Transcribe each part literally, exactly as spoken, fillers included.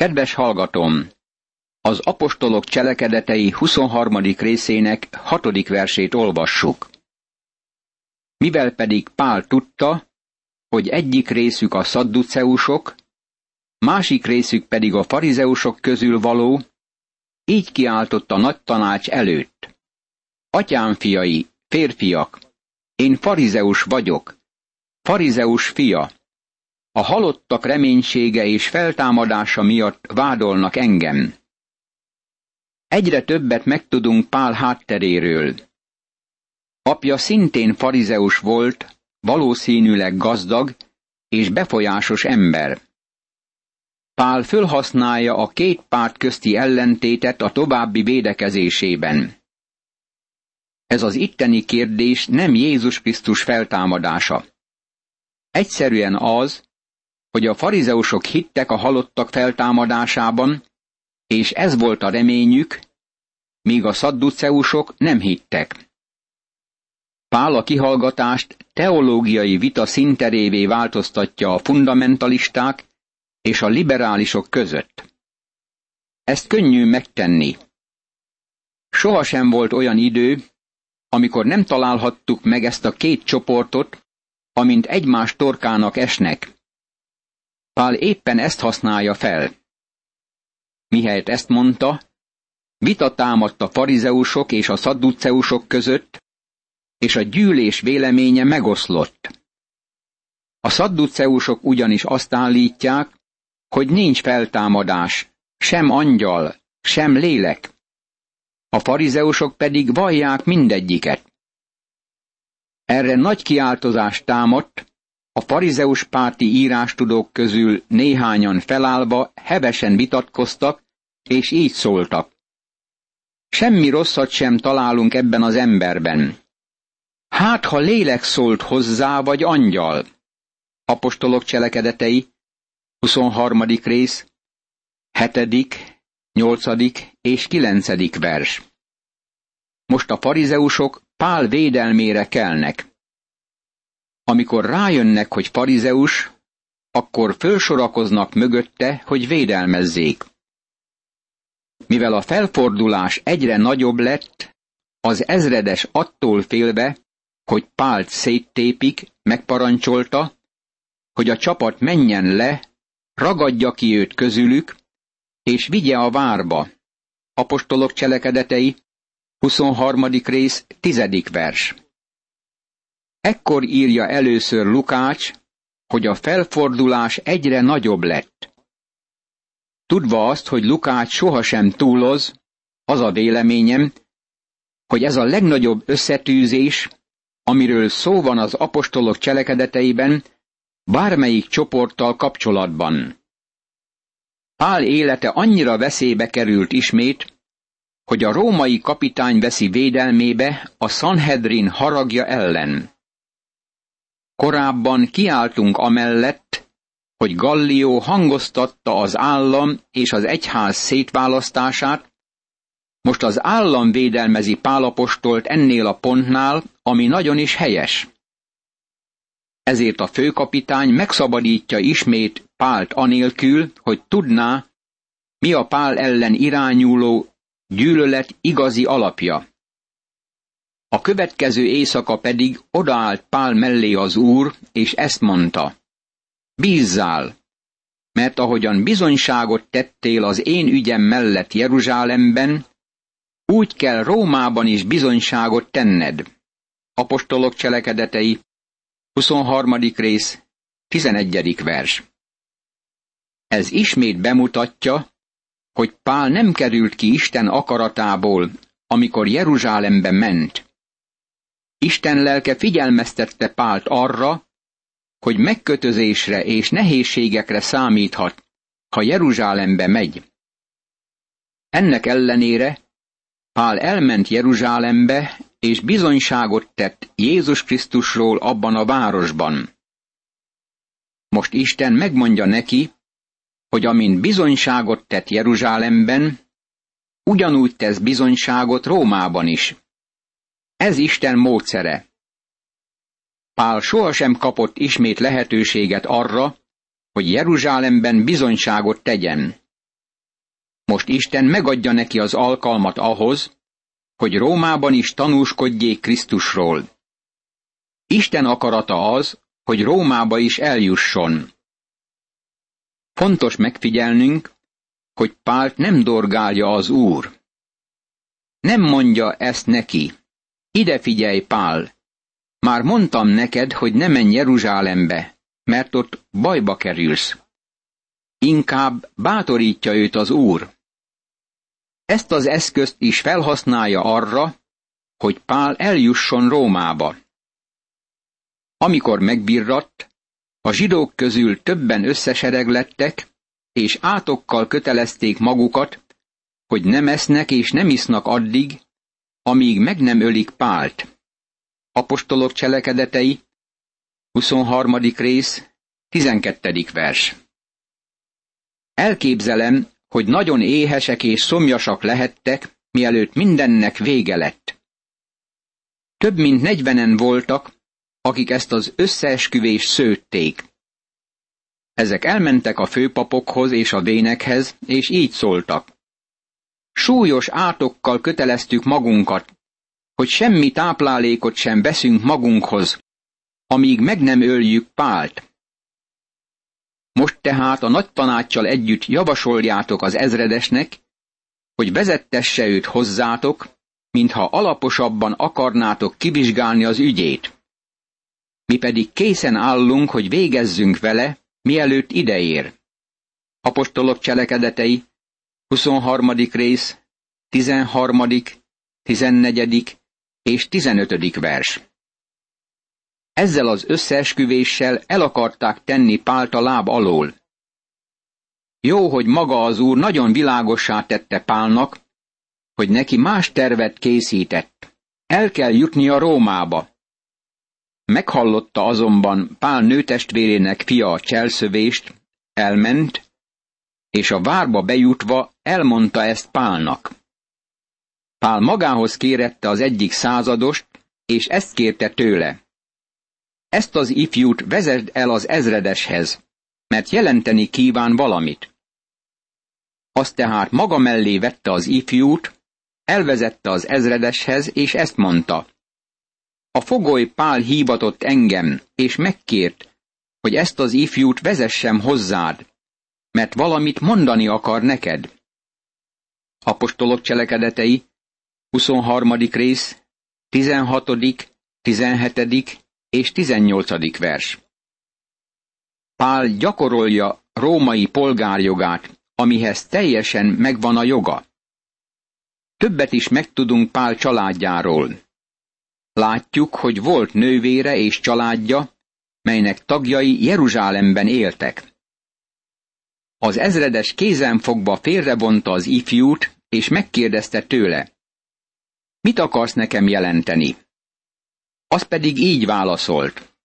Kedves hallgatom! Az apostolok cselekedetei huszonharmadik részének hatodik versét olvassuk. Mivel pedig Pál tudta, hogy egyik részük a szadduceusok, másik részük pedig a farizeusok közül való, így kiáltott a nagy tanács előtt. Atyám fiai, férfiak, én farizeus vagyok, farizeus fia. A halottak reménysége és feltámadása miatt vádolnak engem. Egyre többet megtudunk Pál hátteréről. Apja szintén farizeus volt, valószínűleg gazdag és befolyásos ember. Pál fölhasználja a két párt közti ellentétet a további védekezésében. Ez az itteni kérdés nem Jézus Krisztus feltámadása. Egyszerűen az, hogy a farizeusok hittek a halottak feltámadásában, és ez volt a reményük, míg a szadduceusok nem hittek. Pál a kihallgatást teológiai vita színterévé változtatja a fundamentalisták és a liberálisok között. Ezt könnyű megtenni. Sohasem volt olyan idő, amikor nem találhattuk meg ezt a két csoportot, amint egymás torkának esnek. Pál éppen ezt használja fel. Mihelyt ezt mondta, vita támadt a farizeusok és a szadduceusok között, és a gyűlés véleménye megoszlott. A szadduceusok ugyanis azt állítják, hogy nincs feltámadás, sem angyal, sem lélek. A farizeusok pedig vallják mindegyiket. Erre nagy kiáltozás támadt, a farizeus párti írástudók közül néhányan felállva hevesen vitatkoztak, és így szóltak. Semmi rosszat sem találunk ebben az emberben. Hát, ha lélek szólt hozzá, vagy angyal. Apostolok cselekedetei, huszonharmadik rész, hetedik, nyolcadik és kilencedik vers. Most a farizeusok Pál védelmére kelnek. Amikor rájönnek, hogy farizeus, akkor fölsorakoznak mögötte, hogy védelmezzék. Mivel a felfordulás egyre nagyobb lett, az ezredes attól félve, hogy Pált széttépik, megparancsolta, hogy a csapat menjen le, ragadja ki őt közülük, és vigye a várba. Apostolok cselekedetei, huszonharmadik rész, tizedik vers. Ekkor írja először Lukács, hogy a felfordulás egyre nagyobb lett. Tudva azt, hogy Lukács sohasem túloz, az a véleményem, hogy ez a legnagyobb összetűzés, amiről szó van az apostolok cselekedeteiben, bármelyik csoporttal kapcsolatban. Pál élete annyira veszélybe került ismét, hogy a római kapitány veszi védelmébe a Sanhedrin haragja ellen. Korábban kiáltunk amellett, hogy Gallió hangoztatta az állam és az egyház szétválasztását, most az állam védelmezi Pál apostolt ennél a pontnál, ami nagyon is helyes. Ezért a főkapitány megszabadítja ismét Pált anélkül, hogy tudná, mi a Pál ellen irányuló gyűlölet igazi alapja. A következő éjszaka pedig odaállt Pál mellé az Úr, és ezt mondta. Bízzál, mert ahogyan bizonyságot tettél az én ügyem mellett Jeruzsálemben, úgy kell Rómában is bizonyságot tenned. Apostolok cselekedetei, huszonharmadik rész, tizenegyedik vers. Ez ismét bemutatja, hogy Pál nem került ki Isten akaratából, amikor Jeruzsálembe ment. Isten lelke figyelmeztette Pált arra, hogy megkötözésre és nehézségekre számíthat, ha Jeruzsálembe megy. Ennek ellenére Pál elment Jeruzsálembe, és bizonyságot tett Jézus Krisztusról abban a városban. Most Isten megmondja neki, hogy amint bizonyságot tett Jeruzsálemben, ugyanúgy tesz bizonyságot Rómában is. Ez Isten módszere. Pál sohasem kapott ismét lehetőséget arra, hogy Jeruzsálemben bizonyságot tegyen. Most Isten megadja neki az alkalmat ahhoz, hogy Rómában is tanúskodjék Krisztusról. Isten akarata az, hogy Rómába is eljusson. Fontos megfigyelnünk, hogy Pált nem dorgálja az Úr. Nem mondja ezt neki. Ide figyelj, Pál! Már mondtam neked, hogy ne menj Jeruzsálembe, mert ott bajba kerülsz. Inkább bátorítja őt az Úr. Ezt az eszközt is felhasználja arra, hogy Pál eljusson Rómába. Amikor megbirradt, a zsidók közül többen összesereglettek, és átokkal kötelezték magukat, hogy nem esznek és nem isznak addig, amíg meg nem ölik Pált. Apostolok cselekedetei, huszonharmadik rész, tizenkettedik vers. Elképzelem, hogy nagyon éhesek és szomjasak lehettek, mielőtt mindennek vége lett. Több mint negyvenen voltak, akik ezt az összeesküvést szőtték. Ezek elmentek a főpapokhoz és a dénekhez, és így szóltak. Súlyos átokkal köteleztük magunkat, hogy semmi táplálékot sem veszünk magunkhoz, amíg meg nem öljük Pált. Most tehát a nagy tanáccsal együtt javasoljátok az ezredesnek, hogy vezettesse őt hozzátok, mintha alaposabban akarnátok kivizsgálni az ügyét. Mi pedig készen állunk, hogy végezzünk vele, mielőtt ideér. Apostolok cselekedetei, huszonharmadik rész, tizenharmadik, tizennegyedik és tizenötödik vers. Ezzel az összeesküvéssel el akarták tenni Pált a láb alól. Jó, hogy maga az Úr nagyon világossá tette Pálnak, hogy neki más tervet készített. El kell jutnia Rómába. Meghallotta azonban Pál nőtestvérének fia a cselszövést, elment, és a várba bejutva elmondta ezt Pálnak. Pál magához kérette az egyik századost, és ezt kérte tőle. Ezt az ifjút vezesd el az ezredeshez, mert jelenteni kíván valamit. Azt tehát maga mellé vette az ifjút, elvezette az ezredeshez, és ezt mondta. A fogoly Pál hívatott engem, és megkért, hogy ezt az ifjút vezessem hozzád, mert valamit mondani akar neked. Apostolok cselekedetei, huszonharmadik rész, tizenhatodik, tizenhetedik és tizennyolcadik vers. Pál gyakorolja római polgárjogát, amihez teljesen megvan a joga. Többet is megtudunk Pál családjáról. Látjuk, hogy volt nővére és családja, melynek tagjai Jeruzsálemben éltek. Az ezredes kézenfogva félrevonta az ifjút, és megkérdezte tőle. Mit akarsz nekem jelenteni? Az pedig így válaszolt.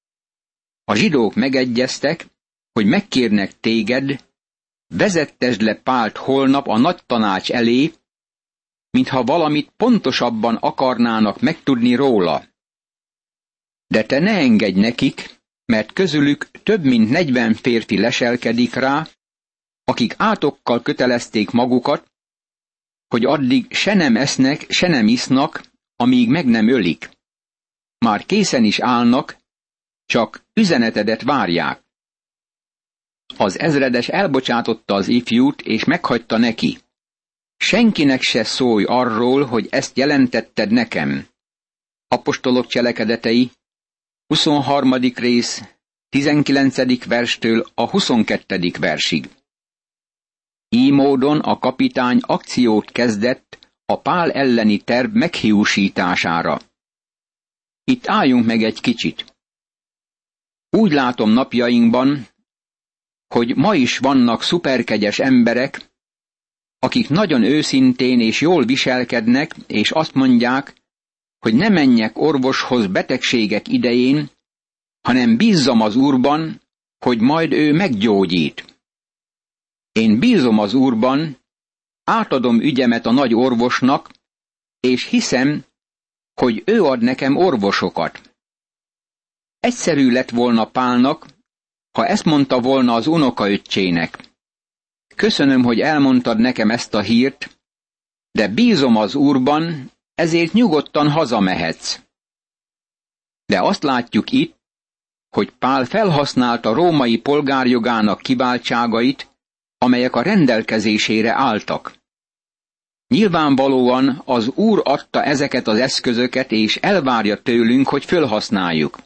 A zsidók megegyeztek, hogy megkérnek téged, vezettesd le Pált holnap a nagy tanács elé, mintha valamit pontosabban akarnának megtudni róla. De te ne engedj nekik, mert közülük több mint negyven férfi leselkedik rá, akik átokkal kötelezték magukat, hogy addig se nem esznek, se nem isznak, amíg meg nem ölik. Már készen is állnak, csak üzenetedet várják. Az ezredes elbocsátotta az ifjút, és meghagyta neki. Senkinek se szólj arról, hogy ezt jelentetted nekem. Apostolok cselekedetei, huszonharmadik rész, tizenkilencedik verstől a huszonkettedik versig. Így módon a kapitány akciót kezdett a Pál elleni terv meghiúsítására. Itt álljunk meg egy kicsit. Úgy látom napjainkban, hogy ma is vannak szuperkegyes emberek, akik nagyon őszintén és jól viselkednek, és azt mondják, hogy ne menjek orvoshoz betegségek idején, hanem bízzam az Úrban, hogy majd ő meggyógyít. Én bízom az Úrban, átadom ügyemet a nagy orvosnak, és hiszem, hogy ő ad nekem orvosokat. Egyszerű lett volna Pálnak, ha ezt mondta volna az unokaöccsének. Köszönöm, hogy elmondtad nekem ezt a hírt, de bízom az Úrban, ezért nyugodtan hazamehetsz. De azt látjuk itt, hogy Pál felhasználta római polgárjogának kiváltságait, amelyek a rendelkezésére álltak. Nyilvánvalóan az Úr adta ezeket az eszközöket, és elvárja tőlünk, hogy fölhasználjuk.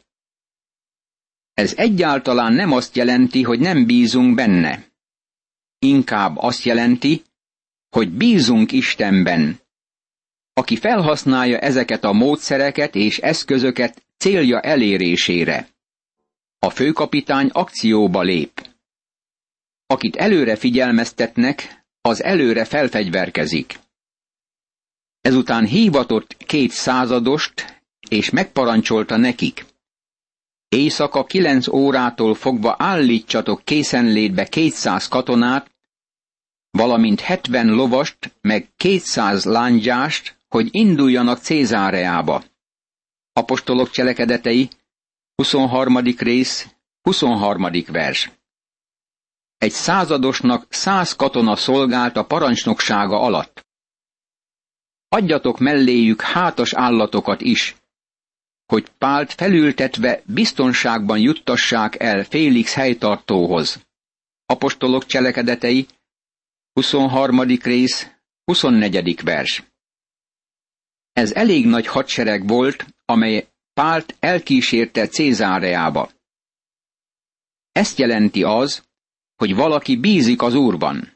Ez egyáltalán nem azt jelenti, hogy nem bízunk benne. Inkább azt jelenti, hogy bízunk Istenben. Aki felhasználja ezeket a módszereket és eszközöket célja elérésére. A főkapitány akcióba lép. Akit előre figyelmeztetnek, az előre felfegyverkezik. Ezután hívatott két századost, és megparancsolta nekik. Éjszaka kilenc órától fogva állítsatok készenlétbe kétszáz katonát, valamint hetven lovast, meg kétszáz lándzsást, hogy induljanak Cézáreába. Apostolok cselekedetei, huszonharmadik rész, huszonharmadik vers. Egy századosnak száz katona szolgált a parancsnoksága alatt. Adjatok melléjük hátas állatokat is, hogy Pált felültetve biztonságban juttassák el Félix helytartóhoz. Apostolok cselekedetei, huszonharmadik rész, huszonnegyedik vers. Ez elég nagy hadsereg volt, amely Pált elkísérte Cézáreába. Ezt jelenti az, hogy valaki bízik az Úrban.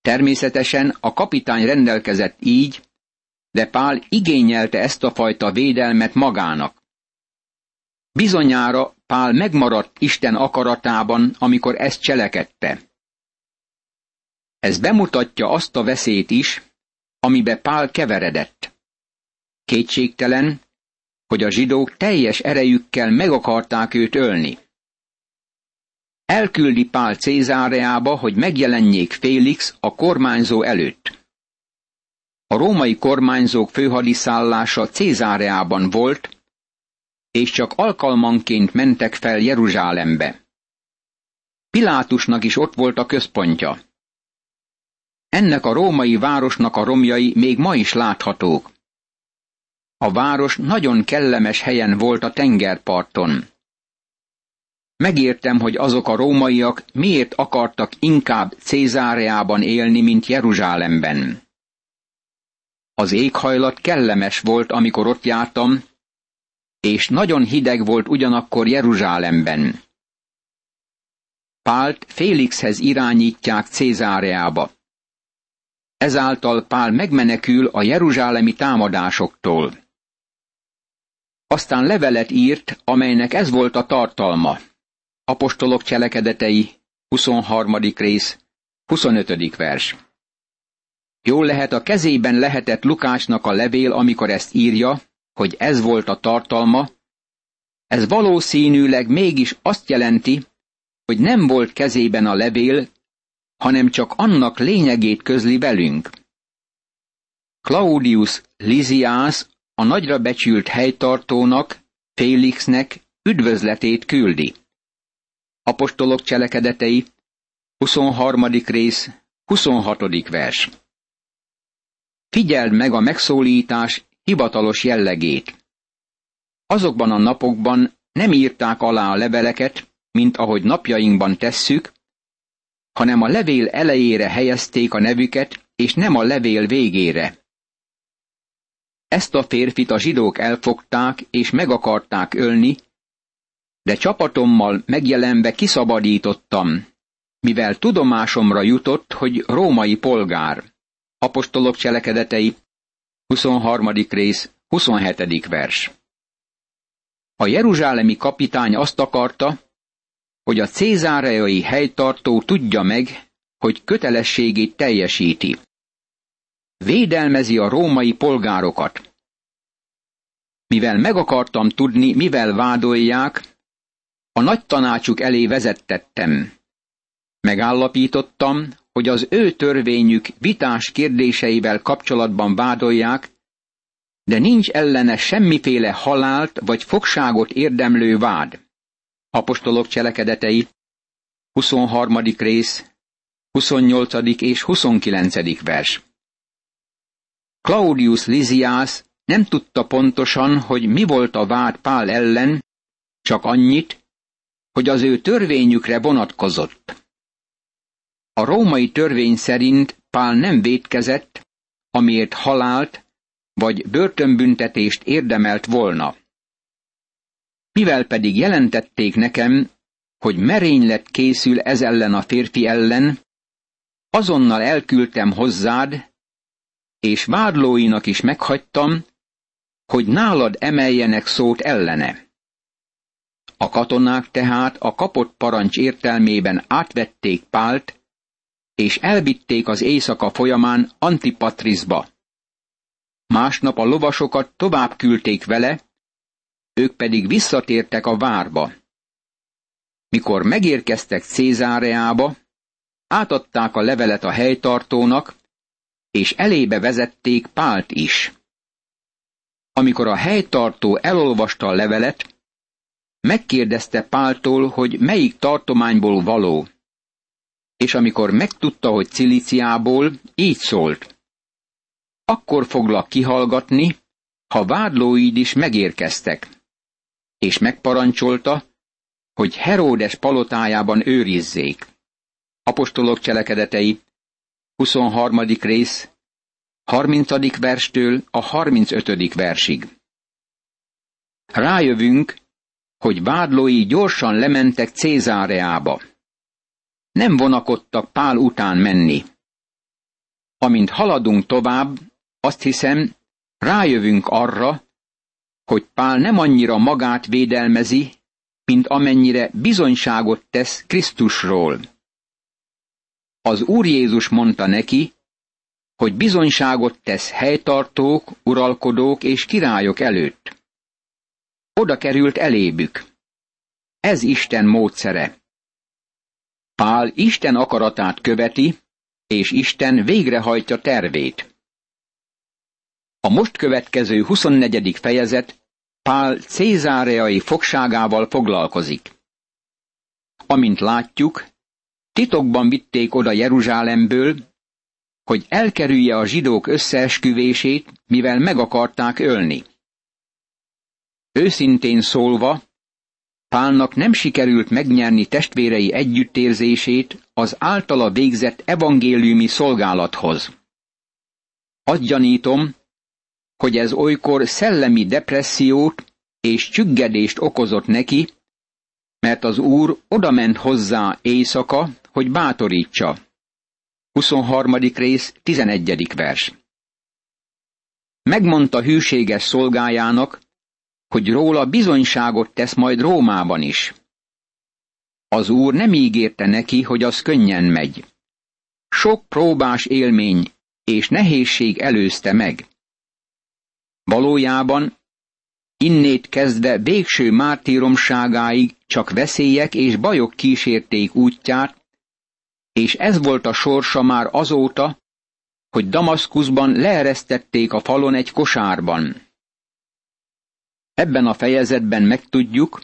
Természetesen a kapitány rendelkezett így, de Pál igényelte ezt a fajta védelmet magának. Bizonyára Pál megmaradt Isten akaratában, amikor ezt cselekedte. Ez bemutatja azt a veszélyt is, amibe Pál keveredett. Kétségtelen, hogy a zsidók teljes erejükkel meg akarták őt ölni. Elküldi Pál Cézáreába, hogy megjelenjék Félix a kormányzó előtt. A római kormányzók főhadiszállása Cézáreában volt, és csak alkalmanként mentek fel Jeruzsálembe. Pilátusnak is ott volt a központja. Ennek a római városnak a romjai még ma is láthatók. A város nagyon kellemes helyen volt a tengerparton. Megértem, hogy azok a rómaiak miért akartak inkább Cézáreában élni, mint Jeruzsálemben. Az éghajlat kellemes volt, amikor ott jártam, és nagyon hideg volt ugyanakkor Jeruzsálemben. Pált Félixhez irányítják Cézáreába. Ezáltal Pál megmenekül a jeruzsálemi támadásoktól. Aztán levelet írt, amelynek ez volt a tartalma. Apostolok cselekedetei, huszonharmadik rész, huszonötödik vers. Jól lehet, a kezében lehetett Lukácsnak a levél, amikor ezt írja, hogy ez volt a tartalma. Ez valószínűleg mégis azt jelenti, hogy nem volt kezében a levél, hanem csak annak lényegét közli velünk. Claudius Lysias a nagyra becsült helytartónak, Félixnek üdvözletét küldi. Apostolok cselekedetei, huszonharmadik rész, huszonhatodik vers. Figyeld meg a megszólítás hivatalos jellegét. Azokban a napokban nem írták alá a leveleket, mint ahogy napjainkban tesszük, hanem a levél elejére helyezték a nevüket, és nem a levél végére. Ezt a férfit a zsidók elfogták, és meg akarták ölni, de csapatommal megjelenve kiszabadítottam, mivel tudomásomra jutott, hogy római polgár. Apostolok cselekedetei, huszonharmadik rész, huszonhetedik vers. A jeruzsálemi kapitány azt akarta, hogy a cézáreai helytartó tudja meg, hogy kötelességét teljesíti. Védelmezi a római polgárokat. Mivel meg akartam tudni, mivel vádolják, a nagy tanácsuk elé vezettettem. Megállapítottam, hogy az ő törvényük vitás kérdéseivel kapcsolatban vádolják, de nincs ellene semmiféle halált vagy fogságot érdemlő vád. Apostolok cselekedetei, huszonharmadik rész, huszonnyolcadik és huszonkilencedik vers. Claudius Lysias nem tudta pontosan, hogy mi volt a vád Pál ellen, csak annyit, hogy az ő törvényükre vonatkozott. A római törvény szerint Pál nem vétkezett, amiért halált vagy börtönbüntetést érdemelt volna. Mivel pedig jelentették nekem, hogy merénylet készül ez ellen a férfi ellen, azonnal elküldtem hozzád, és vádlóinak is meghagytam, hogy nálad emeljenek szót ellene. A katonák tehát a kapott parancs értelmében átvették Pált, és elvitték az éjszaka folyamán Antipatriszba. Másnap a lovasokat tovább küldték vele, ők pedig visszatértek a várba. Mikor megérkeztek Cézáreába, átadták a levelet a helytartónak, és elébe vezették Pált is. Amikor a helytartó elolvasta a levelet, megkérdezte Páltól, hogy melyik tartományból való, és amikor megtudta, hogy Cilíciából, így szólt: akkor foglak kihallgatni, ha vádlóid is megérkeztek, és megparancsolta, hogy Heródes palotájában őrizzék. Apostolok cselekedetei, huszonharmadik rész, harmincadik verstől a harmincötödik versig. Rájövünk, hogy vádlói gyorsan lementek Cézáreába. Nem vonakodtak Pál után menni. Amint haladunk tovább, azt hiszem, rájövünk arra, hogy Pál nem annyira magát védelmezi, mint amennyire bizonyságot tesz Krisztusról. Az Úr Jézus mondta neki, hogy bizonyságot tesz helytartók, uralkodók és királyok előtt. Oda került elébük. Ez Isten módszere. Pál Isten akaratát követi, és Isten végrehajtja tervét. A most következő huszonnegyedik fejezet Pál cézáreai fogságával foglalkozik. Amint látjuk, titokban vitték oda Jeruzsálemből, hogy elkerülje a zsidók összeesküvését, mivel meg akarták ölni. Őszintén szólva, Pálnak nem sikerült megnyerni testvérei együttérzését az általa végzett evangéliumi szolgálathoz. Azt gyanítom, hogy ez olykor szellemi depressziót és csüggedést okozott neki, mert az Úr odament hozzá éjszaka, hogy bátorítsa. huszonharmadik rész, tizenegyedik vers. Megmondta hűséges szolgájának, hogy róla bizonyságot tesz majd Rómában is. Az Úr nem ígérte neki, hogy az könnyen megy. Sok próbás élmény és nehézség előzte meg. Valójában innét kezdve végső mártíromságáig csak veszélyek és bajok kísérték útját, és ez volt a sorsa már azóta, hogy Damaszkuszban leeresztették a falon egy kosárban. Ebben a fejezetben megtudjuk,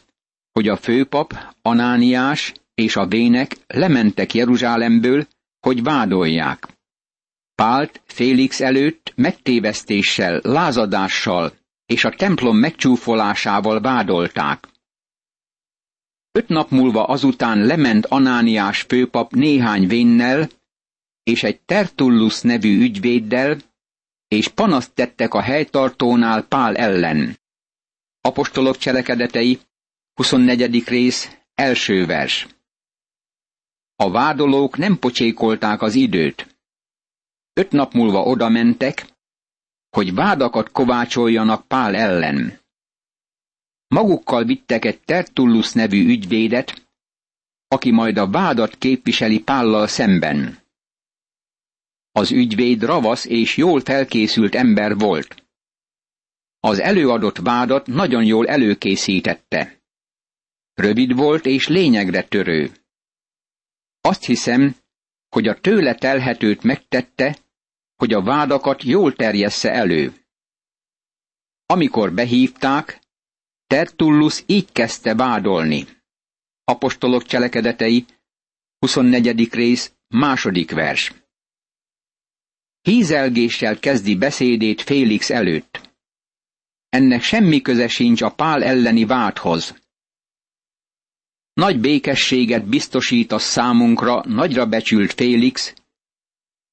hogy a főpap, Anániás és a vének lementek Jeruzsálemből, hogy vádolják. Pált Félix előtt megtévesztéssel, lázadással és a templom megcsúfolásával vádolták. Öt nap múlva azután lement Anániás főpap néhány vénnel és egy Tertullusz nevű ügyvéddel, és panaszt tettek a helytartónál Pál ellen. Apostolok cselekedetei, huszonnegyedik rész, első vers. A vádolók nem pocsékolták az időt. Öt nap múlva oda mentek, hogy vádakat kovácsoljanak Pál ellen. Magukkal vittek egy Tertullusz nevű ügyvédet, aki majd a vádat képviseli Pállal szemben. Az ügyvéd ravasz és jól felkészült ember volt. Az előadott vádat nagyon jól előkészítette. Rövid volt és lényegre törő. Azt hiszem, hogy a tőle telhetőt megtette, hogy a vádakat jól terjessze elő. Amikor behívták, Tertullusz így kezdte vádolni. Apostolok cselekedetei, huszonnegyedik rész, Második vers. Hízelgéssel kezdi beszédét Félix előtt. Ennek semmi köze sincs a Pál elleni vádhoz. Nagy békességet biztosít a számunkra nagyra becsült Félix,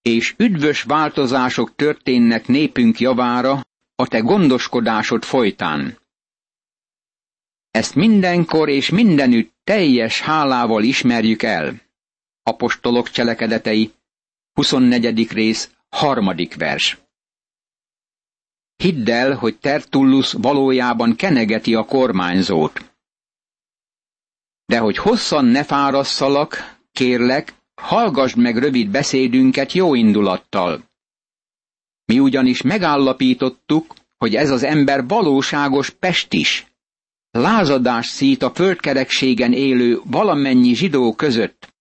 és üdvös változások történnek népünk javára a te gondoskodásod folytán. Ezt mindenkor és mindenütt teljes hálával ismerjük el. Apostolok cselekedetei, huszonnegyedik rész, harmadik vers. Hidd el, hogy Tertullusz valójában kenegeti a kormányzót. De hogy hosszan ne fárasszalak, kérlek, hallgassd meg rövid beszédünket jó indulattal. Mi ugyanis megállapítottuk, hogy ez az ember valóságos pestis. Lázadást szít a földkerekségen élő valamennyi zsidó között,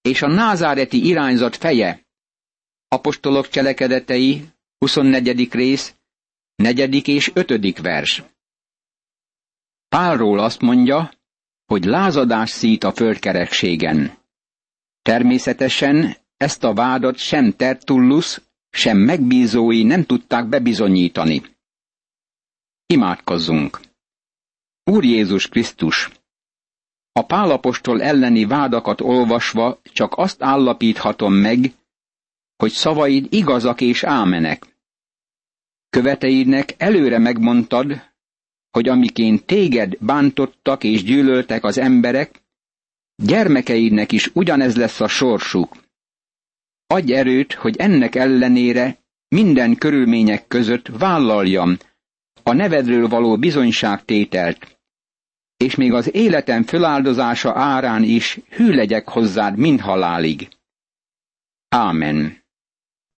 és a názáreti irányzat feje. Apostolok cselekedetei, huszonnegyedik rész, negyedik és ötödik vers. Pálról azt mondja, hogy lázadást szít a földkerekségen. Természetesen ezt a vádat sem Tertullusz, sem megbízói nem tudták bebizonyítani. Imádkozzunk! Úr Jézus Krisztus! A Pál apostol elleni vádakat olvasva csak azt állapíthatom meg, hogy szavaid igazak és ámenek. Követeidnek előre megmondtad, hogy amiként téged bántottak és gyűlöltek az emberek, gyermekeidnek is ugyanez lesz a sorsuk. Adj erőt, hogy ennek ellenére minden körülmények között vállaljam a nevedről való bizonyságtételt, és még az életem föláldozása árán is hű legyek hozzád mind halálig. Ámen.